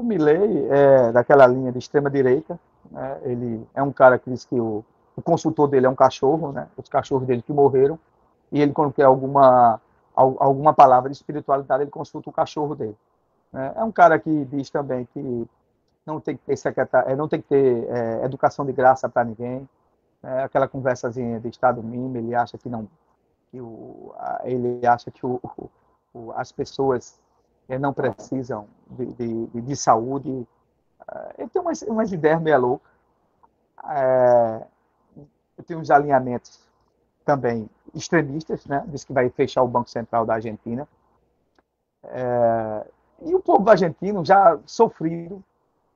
O Milei é daquela linha de extrema-direita, né? Ele é um cara que diz que o consultor dele é um cachorro, né? Os cachorros dele que morreram, e ele, quando quer alguma palavra de espiritualidade, ele consulta o cachorro dele. Né? É um cara que diz também que não tem que ter, educação de graça para ninguém, né? Aquela conversazinha de Estado mínimo, ele acha que não... as pessoas não precisam de saúde. Ele tem umas ideias meio loucas. Tem uns alinhamentos também extremistas, né? Diz que vai fechar o Banco Central da Argentina. E o povo argentino já sofrido,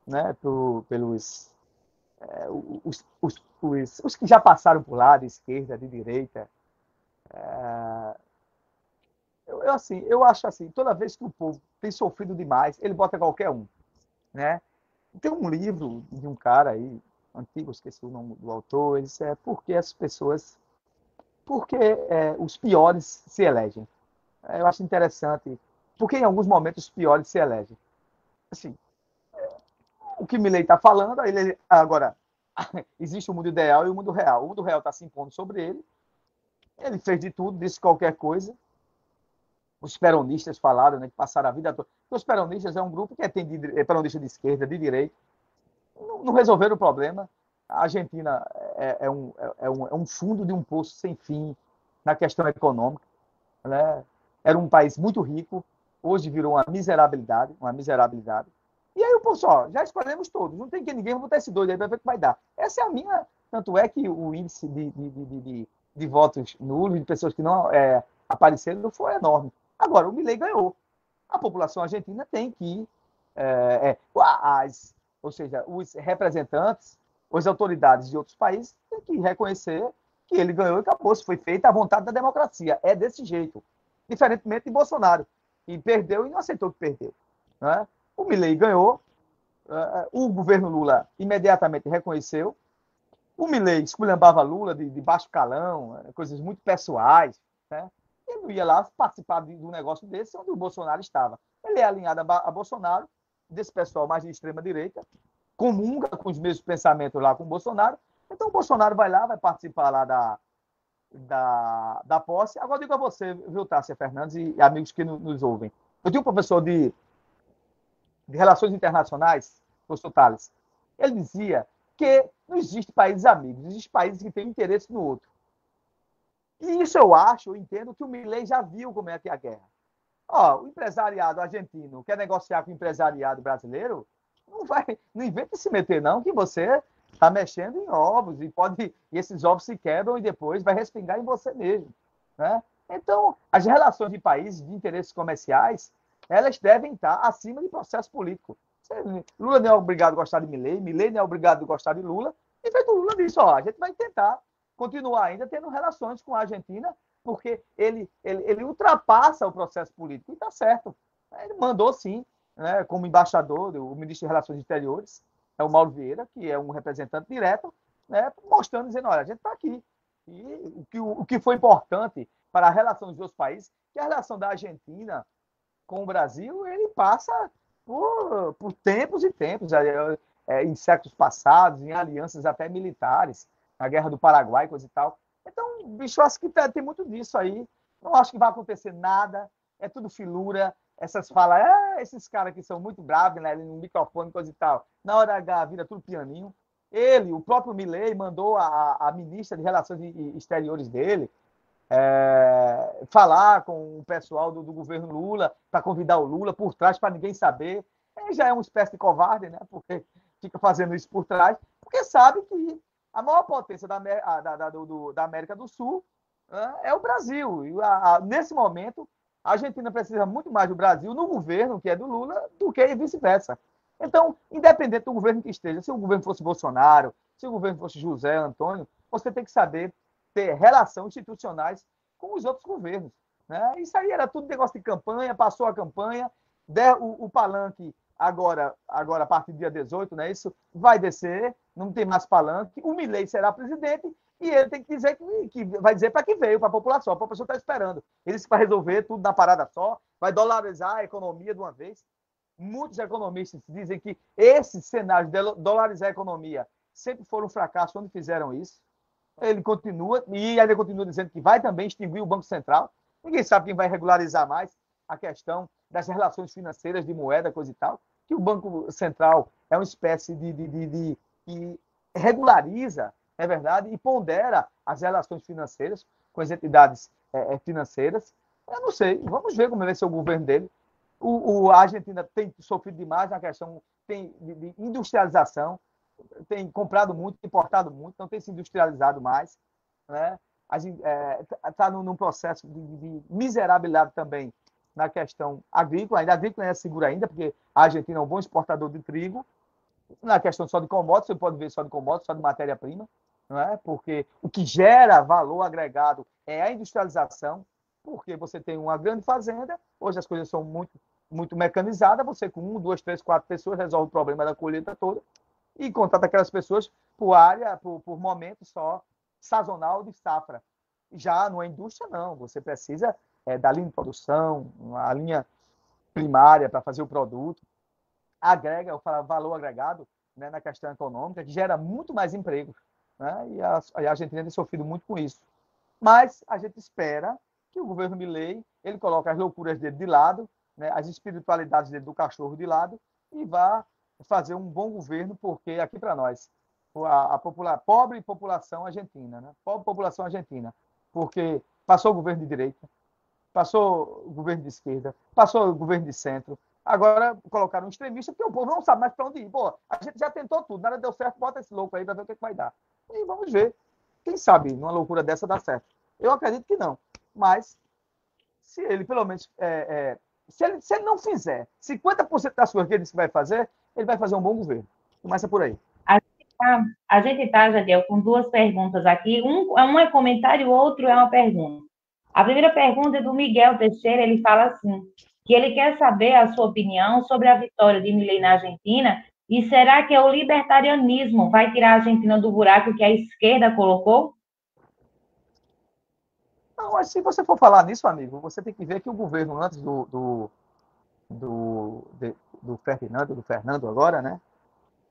né? pelos que já passaram por lá, de esquerda, de direita. Eu acho assim, toda vez que o povo tem sofrido demais, ele bota qualquer um, né? Tem um livro de um cara aí, antigo, esqueci o nome do autor, ele disse, porque os piores se elegem. Eu acho interessante, porque em alguns momentos os piores se elegem. Assim, o que Milei está falando, agora, existe o mundo ideal e o mundo real. O mundo real está se impondo sobre ele. Ele fez de tudo, disse qualquer coisa. Os peronistas falaram, né, que passaram a vida toda. Os peronistas é um grupo que é peronista de esquerda, de direita. Não resolveram o problema. A Argentina é um fundo de um poço sem fim na questão econômica, né? Era um país muito rico, hoje virou uma miserabilidade. E aí o pessoal, já escolhemos todos, não tem que ninguém botar esse doido aí para ver o que vai dar. Essa é a minha... Tanto é que o índice de votos nulos, de pessoas que não apareceram, foi enorme. Agora, o Milei ganhou. A população argentina tem que... os representantes, as autoridades de outros países têm que reconhecer que ele ganhou e acabou. Se foi feita a vontade da democracia. É desse jeito. Diferentemente de Bolsonaro, que perdeu e não aceitou que perdeu. Né? O Milei ganhou. O governo Lula imediatamente reconheceu. O Milei esculhambava Lula de baixo calão, coisas muito pessoais, né? Ele não ia lá participar de um negócio desse onde o Bolsonaro estava. Ele é alinhado a Bolsonaro, desse pessoal mais de extrema-direita, comunga com os mesmos pensamentos lá com o Bolsonaro. Então o Bolsonaro vai lá, vai participar lá da posse. Agora eu digo a você, Viltácia Fernandes e amigos que nos ouvem. Eu tenho um professor de Relações Internacionais, o professor Tales. Ele dizia que não existe países amigos, existem países que têm interesse no outro. E isso eu entendo que o Milei já viu como é que é a guerra. O empresariado argentino quer negociar com o empresariado brasileiro, não inventa se meter não, que você está mexendo em ovos, e esses ovos se quebram e depois vai respingar em você mesmo, né? Então, as relações de países de interesses comerciais, elas devem estar acima de processo político. Lula não é obrigado a gostar de Milei, Milei não é obrigado a gostar de Lula. E feito o Lula disse, a gente vai tentar continuar ainda tendo relações com a Argentina, porque ele ultrapassa o processo político. E está certo. Ele mandou, sim, né, como embaixador, o ministro de Relações Exteriores, é o Mauro Vieira, que é um representante direto, né, mostrando, dizendo, olha, a gente está aqui. E o que foi importante para a relação dos dois países, que a relação da Argentina com o Brasil, ele passa... Por tempos e tempos, em séculos passados, em alianças até militares, na Guerra do Paraguai, coisa e tal. Então, bicho, acho que tem muito disso aí. Não acho que vai acontecer nada, é tudo filura. Essas falas, esses caras que são muito bravos, né, no microfone, coisa e tal. Na hora H, vira tudo pianinho. O próprio Milei, mandou a ministra de Relações Exteriores dele falar com o pessoal do governo Lula, para convidar o Lula por trás, para ninguém saber. Ele já é uma espécie de covarde, né? Porque fica fazendo isso por trás, porque sabe que a maior potência da América do Sul, né, é o Brasil. E nesse momento, a Argentina precisa muito mais do Brasil no governo, que é do Lula, do que vice-versa. Então, independente do governo que esteja, se o governo fosse Bolsonaro, se o governo fosse José Antônio, você tem que saber ter relações institucionais com os outros governos, né? Isso aí era tudo negócio de campanha, passou a campanha, o palanque agora a partir do dia 18, né, isso vai descer, não tem mais palanque, o Milei será presidente e ele tem que dizer que vai dizer para que veio, para a população está esperando. Ele disse que vai resolver tudo na parada só, vai dolarizar a economia de uma vez. Muitos economistas dizem que esse cenário de dolarizar a economia sempre foi um fracasso quando fizeram isso. Ele continua, e ainda continua dizendo que vai também extinguir o Banco Central. Ninguém sabe quem vai regularizar mais a questão das relações financeiras de moeda, coisa e tal, que o Banco Central é uma espécie de que regulariza, é verdade, e pondera as relações financeiras com as entidades financeiras. Eu não sei, vamos ver como vai ser o governo dele. A Argentina tem sofrido demais na questão de industrialização, tem comprado muito, importado muito, não tem se industrializado mais, né? A gente está num processo de miserabilidade também na questão agrícola. Ainda a agrícola é segura ainda, porque a Argentina é um bom exportador de trigo. Na questão só de commodities, você pode ver só de commodities, só de matéria-prima, não é? Porque o que gera valor agregado é a industrialização, porque você tem uma grande fazenda, hoje as coisas são muito, muito mecanizadas, você com 1, 2, 3, 4 pessoas resolve o problema da colheita toda e contrata aquelas pessoas por área, por momento só, sazonal de safra. Já numa indústria, não, você precisa da linha de produção, a linha primária para fazer o produto, agrega, eu falo valor agregado, né, na questão econômica, que gera muito mais emprego, né? E a Argentina tem sofrido muito com isso. Mas a gente espera que o governo Milei, ele coloque as loucuras dele de lado, né, as espiritualidades dele do cachorro de lado, e vá fazer um bom governo, porque aqui para nós, a pobre população argentina, né? Pobre população argentina, porque passou o governo de direita, passou o governo de esquerda, passou o governo de centro, agora colocaram um extremista, porque o povo não sabe mais para onde ir. Pô, a gente já tentou tudo, nada deu certo, bota esse louco aí para ver o que vai dar. E vamos ver. Quem sabe numa loucura dessa dá certo? Eu acredito que não. Mas, se ele pelo menos... se ele não fizer 50% das coisas que ele disse que vai fazer, ele vai fazer um bom governo. Começa por aí. A gente está, Jadiel, com duas perguntas aqui. Um é comentário, o outro é uma pergunta. A primeira pergunta é do Miguel Teixeira, ele fala assim, que ele quer saber a sua opinião sobre a vitória de Milei na Argentina e será que o libertarianismo vai tirar a Argentina do buraco que a esquerda colocou? Não, mas se você for falar nisso, amigo, você tem que ver que o governo antes do Fernando agora, né?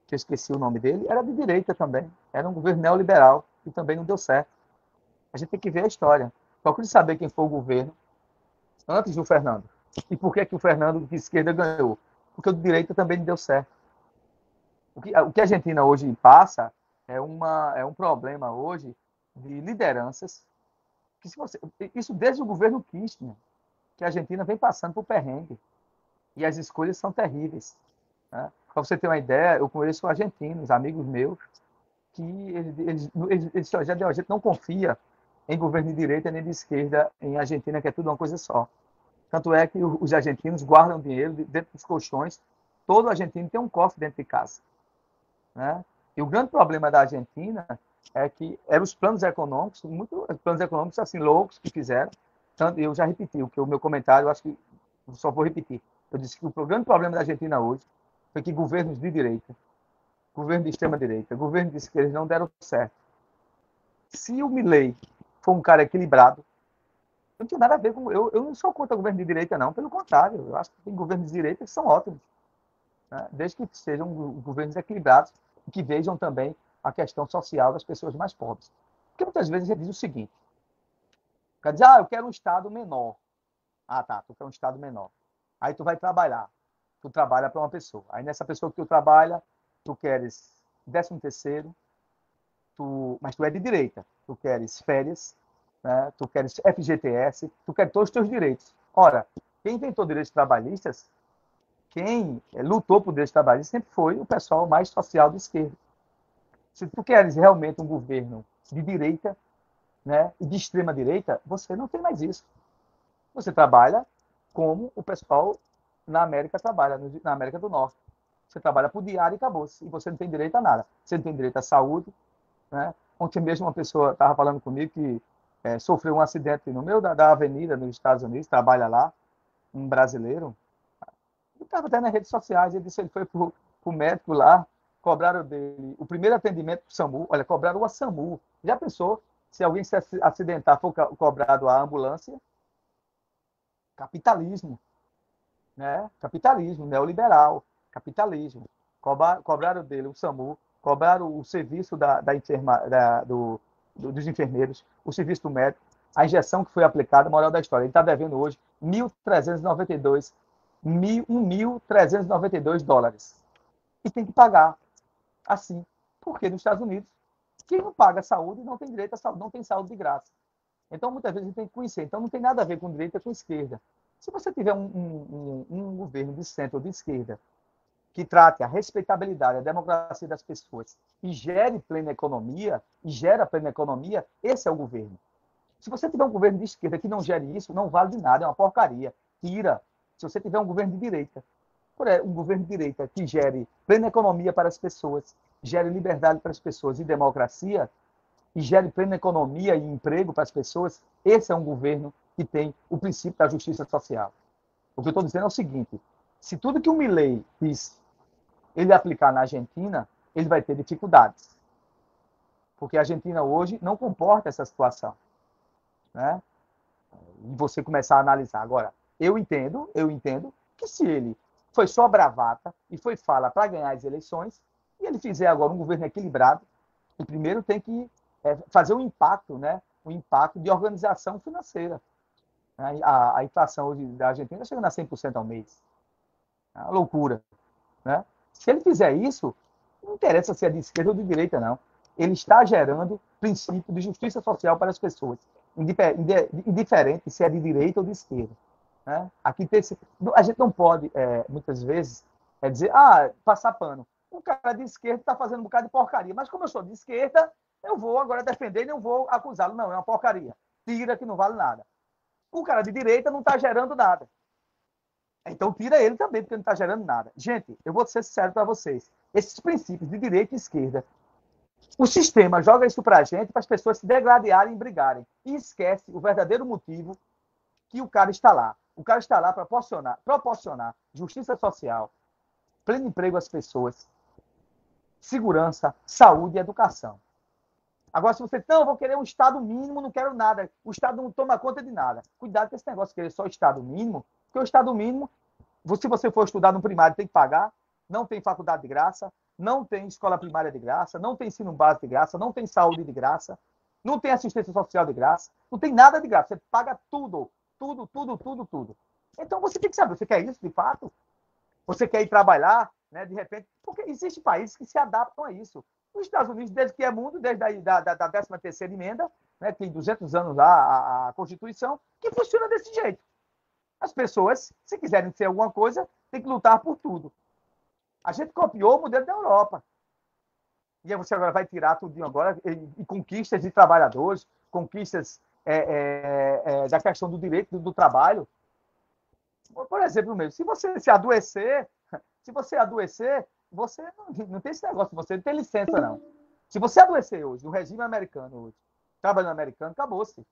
Que eu esqueci o nome dele, era de direita também. Era um governo neoliberal, que também não deu certo. A gente tem que ver a história. Procure saber quem foi o governo antes do Fernando. E por que o Fernando de esquerda ganhou? Porque o de direita também não deu certo. O que a Argentina hoje passa é um problema hoje de lideranças. Que se você, isso desde o governo Kirchner, que a Argentina vem passando por perrengue. E as escolhas são terríveis, né? Para você ter uma ideia, eu conheço argentinos, amigos meus, que eles já dizem, a gente não confia em governo de direita nem de esquerda em Argentina, que é tudo uma coisa só. Tanto é que os argentinos guardam dinheiro dentro dos colchões. Todo argentino tem um cofre dentro de casa, né? E o grande problema da Argentina é que eram os planos econômicos, muitos planos econômicos assim loucos que fizeram. Tanto, eu já repeti o que o meu comentário, eu acho que só vou repetir. Eu disse que o grande problema da Argentina hoje foi que governos de direita, governo de extrema-direita, governo de esquerda não deram certo. Se o Milei for um cara equilibrado, não tem nada a ver com... Eu não sou contra o governo de direita, não. Pelo contrário, eu acho que tem governos de direita que são ótimos, né? Desde que sejam governos equilibrados e que vejam também a questão social das pessoas mais pobres. Porque muitas vezes ele diz o seguinte, quer dizer, eu quero um Estado menor. Ah, tá, tu quer um Estado menor. Aí tu vai trabalhar. Tu trabalha para uma pessoa. Aí nessa pessoa que tu trabalha, tu queres 13º, mas tu é de direita. Tu queres férias, né? Tu queres FGTS, tu queres todos os teus direitos. Ora, quem inventou direitos trabalhistas, quem lutou por direitos trabalhistas sempre foi o pessoal mais social de esquerda. Se tu queres realmente um governo de direita, né, e de extrema direita, você não tem mais isso. Você trabalha como o pessoal... na América trabalha, na América do Norte. Você trabalha por diário e acabou-se. E você não tem direito a nada. Você não tem direito à saúde, né? Ontem mesmo uma pessoa estava falando comigo que sofreu um acidente no meio da avenida nos Estados Unidos, trabalha lá, um brasileiro. Ele estava até nas redes sociais, ele disse que ele foi para o médico lá, cobraram dele o primeiro atendimento para o SAMU. Olha, cobraram a SAMU. Já pensou se alguém se acidentar for cobrado a ambulância? Capitalismo. né? Capitalismo, neoliberal, capitalismo. Cobraram dele o SAMU, cobraram o serviço dos enfermeiros, o serviço do médico, a injeção que foi aplicada, moral da história. Ele está devendo hoje $1.392 e tem que pagar assim. Porque nos Estados Unidos, quem não paga saúde não tem direito à saúde, não tem saúde de graça. Então, muitas vezes, a gente tem que conhecer. Então, não tem nada a ver com direita ou com esquerda. Se você tiver um governo de centro ou de esquerda que trate a respeitabilidade, a democracia das pessoas e gere plena economia, e gera plena economia, esse é o governo. Se você tiver um governo de esquerda que não gere isso, não vale de nada, é uma porcaria. Tira. Se você tiver um governo de direita, um governo de direita que gere plena economia para as pessoas, gere liberdade para as pessoas e democracia, e gere plena economia e emprego para as pessoas, esse é um governo que tem o princípio da justiça social. O que eu estou dizendo é o seguinte, se tudo que o Milei diz ele aplicar na Argentina, ele vai ter dificuldades. Porque a Argentina hoje não comporta essa situação, né? E você começar a analisar. Agora, eu entendo que se ele foi só bravata e foi fala para ganhar as eleições, e ele fizer agora um governo equilibrado, ele primeiro tem que fazer um impacto, né? Um impacto de organização financeira. A inflação hoje da Argentina chega a 100% ao mês. É uma loucura, né? Se ele fizer isso, não interessa se é de esquerda ou de direita, não. Ele está gerando princípio de justiça social para as pessoas, indiferente se é de direita ou de esquerda, né? Aqui a gente não pode, muitas vezes, dizer, passar pano. O cara de esquerda está fazendo um bocado de porcaria, mas como eu sou de esquerda, eu vou agora defender e não vou acusá-lo. Não, é uma porcaria. Tira que não vale nada. O cara de direita não está gerando nada. Então, tira ele também, porque não está gerando nada. Gente, eu vou ser sincero para vocês. Esses princípios de direita e esquerda, o sistema joga isso para a gente, para as pessoas se degradarem e brigarem. E esquece o verdadeiro motivo que o cara está lá. O cara está lá para proporcionar justiça social, pleno emprego às pessoas, segurança, saúde e educação. Agora, se você, não, vou querer um Estado mínimo, não quero nada. O Estado não toma conta de nada. Cuidado com esse negócio de querer só Estado mínimo, porque o Estado mínimo, se você for estudar no primário, tem que pagar, não tem faculdade de graça, não tem escola primária de graça, não tem ensino básico de graça, não tem saúde de graça, não tem assistência social de graça, não tem nada de graça. Você paga tudo. Então, você tem que saber, você quer isso de fato? Você quer ir trabalhar, né, de repente? Porque existem países que se adaptam a isso. Os Estados Unidos, desde que é mundo, desde a 13ª emenda, né, tem 200 anos lá a Constituição, que funciona desse jeito. As pessoas, se quiserem ser alguma coisa, tem que lutar por tudo. A gente copiou o modelo da Europa. E aí você agora vai tirar tudo agora, e conquistas de trabalhadores, conquistas da questão do direito do trabalho. Por exemplo, mesmo, se você adoecer, você não tem esse negócio, você não tem licença, não. Se você adoecer hoje, no regime americano hoje, trabalhando americano, acabou-se.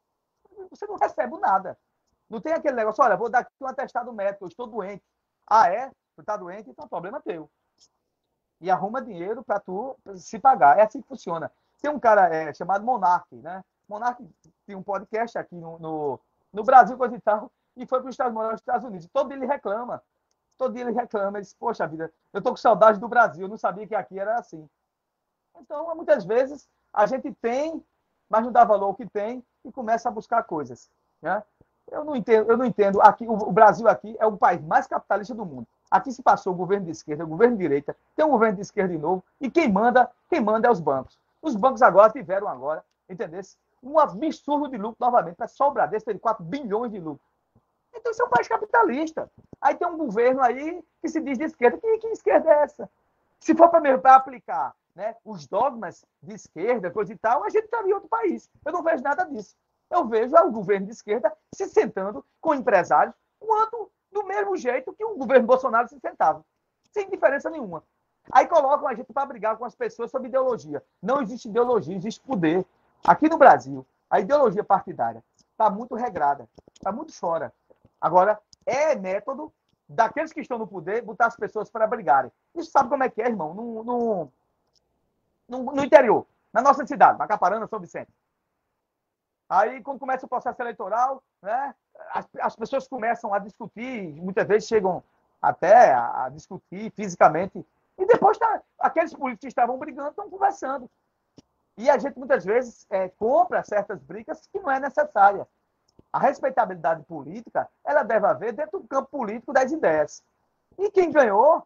Você não recebe nada. Não tem aquele negócio, olha, vou dar aqui um atestado médico, eu estou doente. Ah, é? Tu está doente, então o problema é teu. E arruma dinheiro para tu se pagar. É assim que funciona. Tem um cara chamado Monark, né? Monark tem um podcast aqui no Brasil, coisa e tal, e foi para os Estados Unidos. Todo dia ele reclama, ele diz, poxa vida, eu estou com saudade do Brasil, eu não sabia que aqui era assim. Então, muitas vezes, a gente tem, mas não dá valor ao que tem e começa a buscar coisas, né? Eu não entendo. Aqui, o Brasil aqui é o país mais capitalista do mundo. Aqui se passou o governo de esquerda, o governo de direita, tem um governo de esquerda de novo, e quem manda é os bancos. Os bancos agora tiveram, entendeu? Um absurdo de lucro novamente, mas só o Bradesco teve 4 bilhões de lucro. Então, isso é um país capitalista. Aí tem um governo aí que se diz de esquerda. Que esquerda é essa? Se for para aplicar, né, os dogmas de esquerda, coisa e tal, a gente está em outro país. Eu não vejo nada disso. Eu vejo o governo de esquerda se sentando com empresários, quanto do mesmo jeito que o governo Bolsonaro se sentava. Sem diferença nenhuma. Aí colocam a gente para brigar com as pessoas sobre ideologia. Não existe ideologia, existe poder. Aqui no Brasil, a ideologia partidária está muito regrada, está muito fora. Agora, é método daqueles que estão no poder botar as pessoas para brigarem. Isso sabe como é que é, irmão? No interior, na nossa cidade, Macaparana, São Vicente. Aí, quando começa o processo eleitoral, né? as pessoas começam a discutir, muitas vezes chegam até a discutir fisicamente, e depois aqueles políticos que estavam brigando estão conversando. E a gente, muitas vezes, compra certas brigas que não é necessária. A respeitabilidade política, ela deve haver dentro do campo político das ideias. E quem ganhou,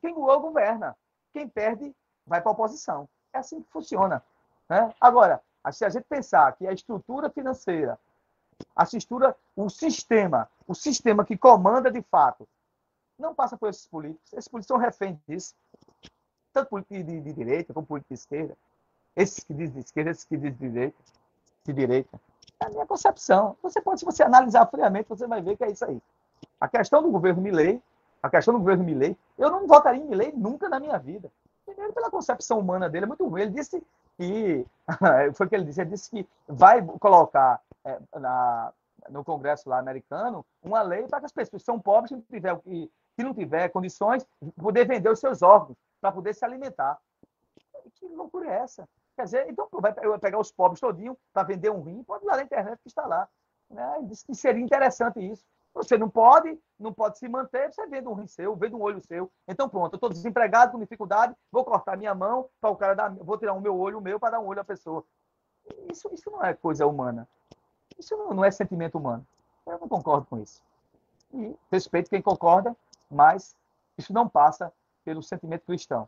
quem ganhou, governa. Quem perde, vai para a oposição. É assim que funciona, né? Agora, se a gente pensar que a estrutura financeira, o sistema que comanda de fato, não passa por esses políticos. Esses políticos são reféns disso. Tanto político de direita como político de esquerda. Esses que dizem de esquerda, esses que dizem de direita. É a minha concepção. Se você analisar friamente, você vai ver que é isso aí. A questão do governo Milei, eu não votaria em Milei nunca na minha vida. Primeiro pela concepção humana dele, é muito ruim. Ele disse que... foi o que ele disse. Ele disse que vai colocar no Congresso lá americano uma lei para que as pessoas que são pobres que não tiver condições poder vender os seus órgãos para poder se alimentar. Que loucura é essa? Quer dizer, então vai pegar os pobres todinho para vender um rim, pode ir lá na internet que está lá, né? Ele disse que seria interessante isso. Você não pode se manter, você vende um rim seu, vende um olho seu. Então pronto, eu estou desempregado, com dificuldade, vou cortar minha mão para o cara dar, vou tirar o meu olho para dar um olho à pessoa. Isso não é coisa humana. Isso não é sentimento humano. Eu não concordo com isso. E respeito quem concorda, mas isso não passa pelo sentimento cristão,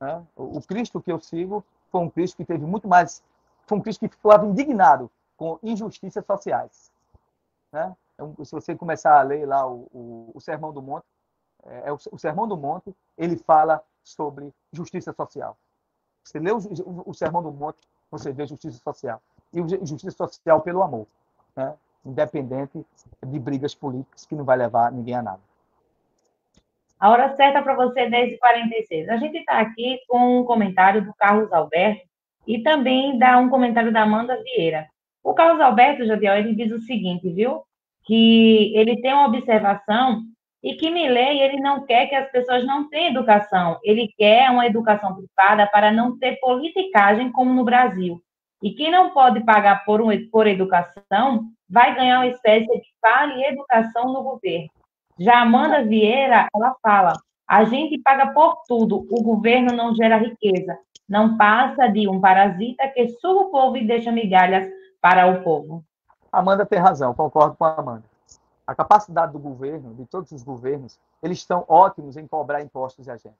né? O Cristo que eu sigo foi um Cristo que teve muito mais... Foi um Cristo que ficava indignado com injustiças sociais, né? Se você começar a ler lá o Sermão do Monte, o Sermão do Monte, ele fala sobre justiça social. Você lê o Sermão do Monte, você vê justiça social. E justiça social pelo amor, né? Independente de brigas políticas, que não vai levar ninguém a nada. A hora certa para você, 10h46. A gente está aqui com um comentário do Carlos Alberto e também dá um comentário da Amanda Vieira. O Carlos Alberto, Jadiel, ele diz o seguinte, viu? Que ele tem uma observação e que Milei, ele não quer que as pessoas não tenham educação. Ele quer uma educação privada para não ter politicagem como no Brasil. E quem não pode pagar por educação vai ganhar uma espécie de vale educação no governo. Já Amanda Vieira, ela fala, a gente paga por tudo, o governo não gera riqueza, não passa de um parasita que suga o povo e deixa migalhas para o povo. Amanda tem razão, concordo com a Amanda. A capacidade do governo, de todos os governos, eles estão ótimos em cobrar impostos da gente.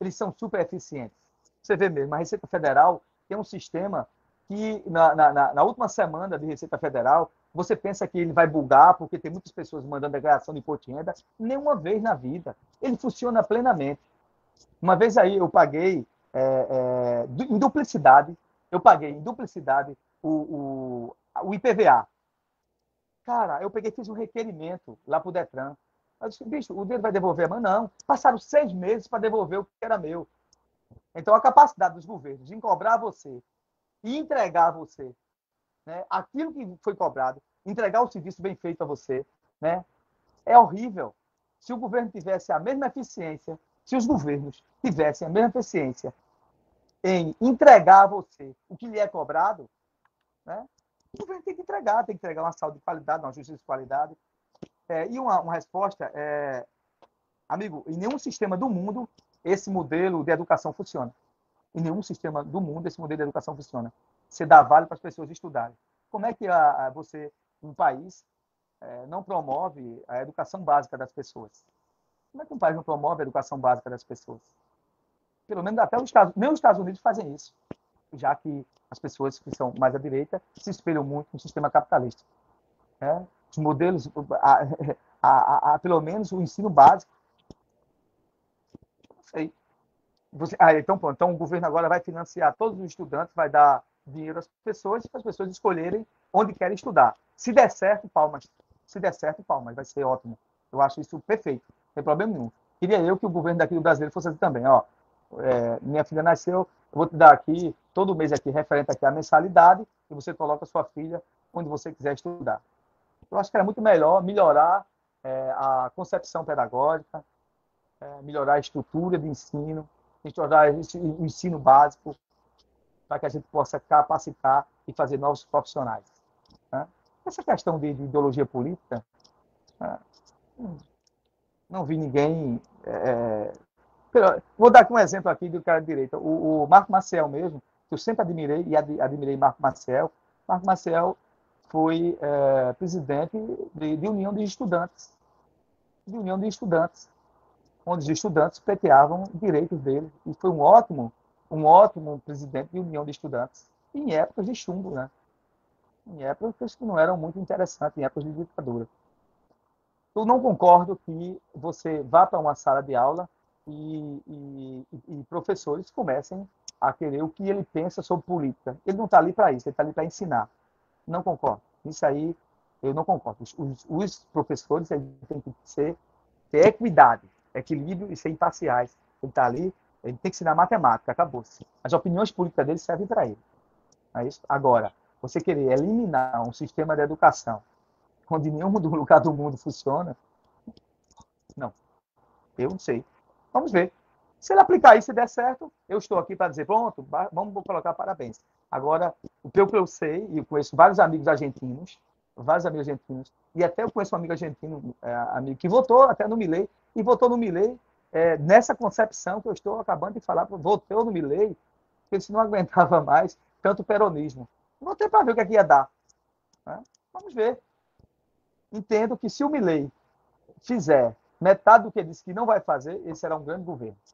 Eles são super eficientes. Você vê mesmo, a Receita Federal tem um sistema... que na última semana de Receita Federal, você pensa que ele vai bugar porque tem muitas pessoas mandando declaração de imposto de renda. Nenhuma vez na vida. Ele funciona plenamente. Uma vez aí eu paguei em duplicidade o IPVA. Cara, eu fiz um requerimento lá para o Detran. Eu disse, bicho, o dinheiro vai devolver? Mas não. Passaram 6 meses para devolver o que era meu. Então, a capacidade dos governos de cobrar você e entregar a você, né, aquilo que foi cobrado, entregar o serviço bem feito a você, né, é horrível. Se o governo tivesse a mesma eficiência, se os governos tivessem a mesma eficiência em entregar a você o que lhe é cobrado, né, o governo tem que entregar uma saúde de qualidade, uma justiça de qualidade. E uma resposta, amigo, em nenhum sistema do mundo esse modelo de educação funciona. Em nenhum sistema do mundo esse modelo de educação funciona. Você dá vale para as pessoas estudarem. Como é que você, um país, não promove a educação básica das pessoas? Como é que um país não promove a educação básica das pessoas? Pelo menos até nem os Estados Unidos fazem isso, já que as pessoas que são mais à direita se espelham muito no sistema capitalista. Os modelos, pelo menos o ensino básico, não sei. Então o governo agora vai financiar todos os estudantes, vai dar dinheiro às pessoas, para as pessoas escolherem onde querem estudar. Se der certo, palmas. Se der certo, palmas. Vai ser ótimo. Eu acho isso perfeito. Não tem problema nenhum. Queria eu que o governo daqui do brasileiro fosse assim também. Ó, minha filha nasceu, eu vou te dar aqui, todo mês aqui, referente aqui à mensalidade, e você coloca a sua filha onde você quiser estudar. Eu acho que era muito melhor melhorar a concepção pedagógica, melhorar a estrutura de ensino, estudar o ensino básico para que a gente possa capacitar e fazer novos profissionais, né? Essa questão de ideologia política, não vi ninguém... Vou dar aqui um exemplo aqui do cara de direita. O Marco Maciel mesmo, que eu sempre admirei, e admirei Marco Maciel. Marco Maciel foi presidente de União de Estudantes. De União de Estudantes, onde os estudantes pleiteavam direitos dele. E foi um ótimo presidente de União de Estudantes. E em épocas de chumbo, né? Em épocas que não eram muito interessantes, em épocas de ditadura. Eu não concordo que você vá para uma sala de aula e professores comecem a querer o que ele pensa sobre política. Ele não está ali para isso, ele está ali para ensinar. Não concordo. Isso aí eu não concordo. Os professores têm que ter equidade, equilíbrio e ser imparciais. Ele está ali, ele tem que ensinar matemática, acabou-se. As opiniões políticas dele servem para ele. É isso? Agora, você querer eliminar um sistema de educação onde nenhum lugar do mundo funciona, não. Eu não sei. Vamos ver. Se ele aplicar isso e der certo, eu estou aqui para dizer, pronto, vamos colocar parabéns. Agora, o que eu sei, e eu conheço vários amigos argentinos, e até eu conheço um amigo argentino, amigo que votou até no Milei, e votou no Milei nessa concepção que eu estou acabando de falar, votou no Milei, porque ele não aguentava mais tanto peronismo. Votei para ver o que ia dar. Né? Vamos ver. Entendo que se o Milei fizer metade do que disse que não vai fazer, esse será um grande governo.